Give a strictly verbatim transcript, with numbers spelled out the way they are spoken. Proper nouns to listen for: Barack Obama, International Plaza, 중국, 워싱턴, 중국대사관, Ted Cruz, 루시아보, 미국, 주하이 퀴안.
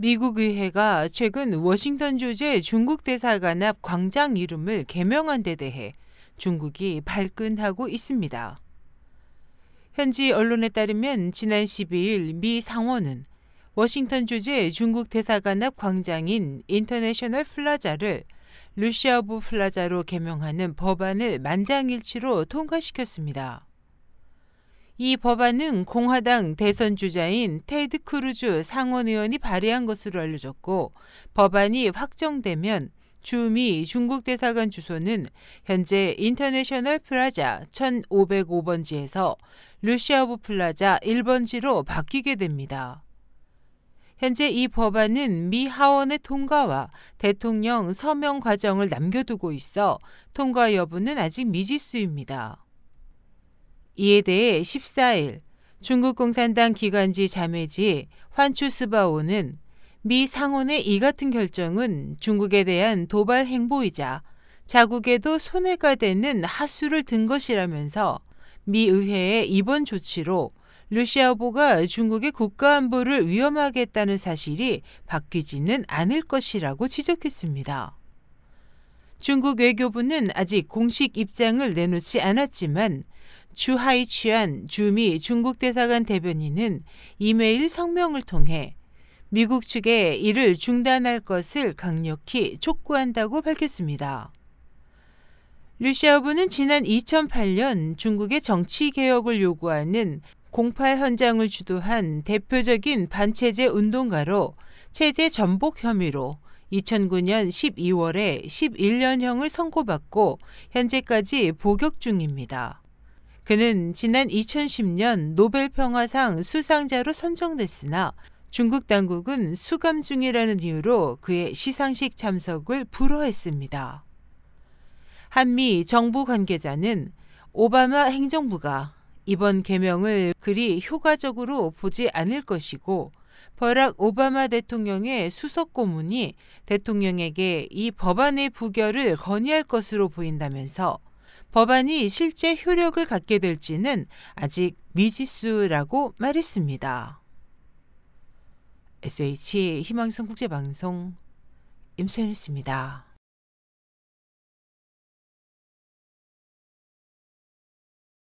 미국 의회가 최근 워싱턴 주재 중국 대사관 앞 광장 이름을 개명한 데 대해 중국이 발끈하고 있습니다. 현지 언론에 따르면 지난 십이일 미 상원은 워싱턴 주재 중국 대사관 앞 광장인 인터내셔널 플라자를 루시아보 플라자로 개명하는 법안을 만장일치로 통과시켰습니다. 이 법안은 공화당 대선 주자인 테드 크루즈 상원의원이 발의한 것으로 알려졌고, 법안이 확정되면 주미 중국 대사관 주소는 현재 인터내셔널 플라자 천오백오번지에서 루시아보 플라자 일번지로 바뀌게 됩니다. 현재 이 법안은 미 하원의 통과와 대통령 서명 과정을 남겨두고 있어 통과 여부는 아직 미지수입니다. 이에 대해 십사일 중국 공산당 기관지 자매지 환추스바오는 미 상원의 이 같은 결정은 중국에 대한 도발 행보이자 자국에도 손해가 되는 하수를 든 것이라면서 미 의회의 이번 조치로 루시아보가 중국의 국가안보를 위험하게 했다는 사실이 바뀌지는 않을 것이라고 지적했습니다. 중국 외교부는 아직 공식 입장을 내놓지 않았지만 주하이 퀴안 주미 중국 대사관 대변인은 이메일 성명을 통해 미국 측에 이를 중단할 것을 강력히 촉구한다고 밝혔습니다. 루시아보는 지난 이천팔년 중국의 정치개혁을 요구하는 공팔 현장을 주도한 대표적인 반체제 운동가로 체제 전복 혐의로 이천구년 십이월에 십일년형을 선고받고 현재까지 복역 중입니다. 그는 지난 이천십년 노벨평화상 수상자로 선정됐으나 중국 당국은 수감 중이라는 이유로 그의 시상식 참석을 불허했습니다. 한미 정부 관계자는 오바마 행정부가 이번 개명을 그리 효과적으로 보지 않을 것이고 버락 오바마 대통령의 수석 고문이 대통령에게 이 법안의 부결을 건의할 것으로 보인다면서 법안이 실제 효력을 갖게 될지는 아직 미지수라고 말했습니다. 에스에이치 희망성 국제방송 임소연이었습니다.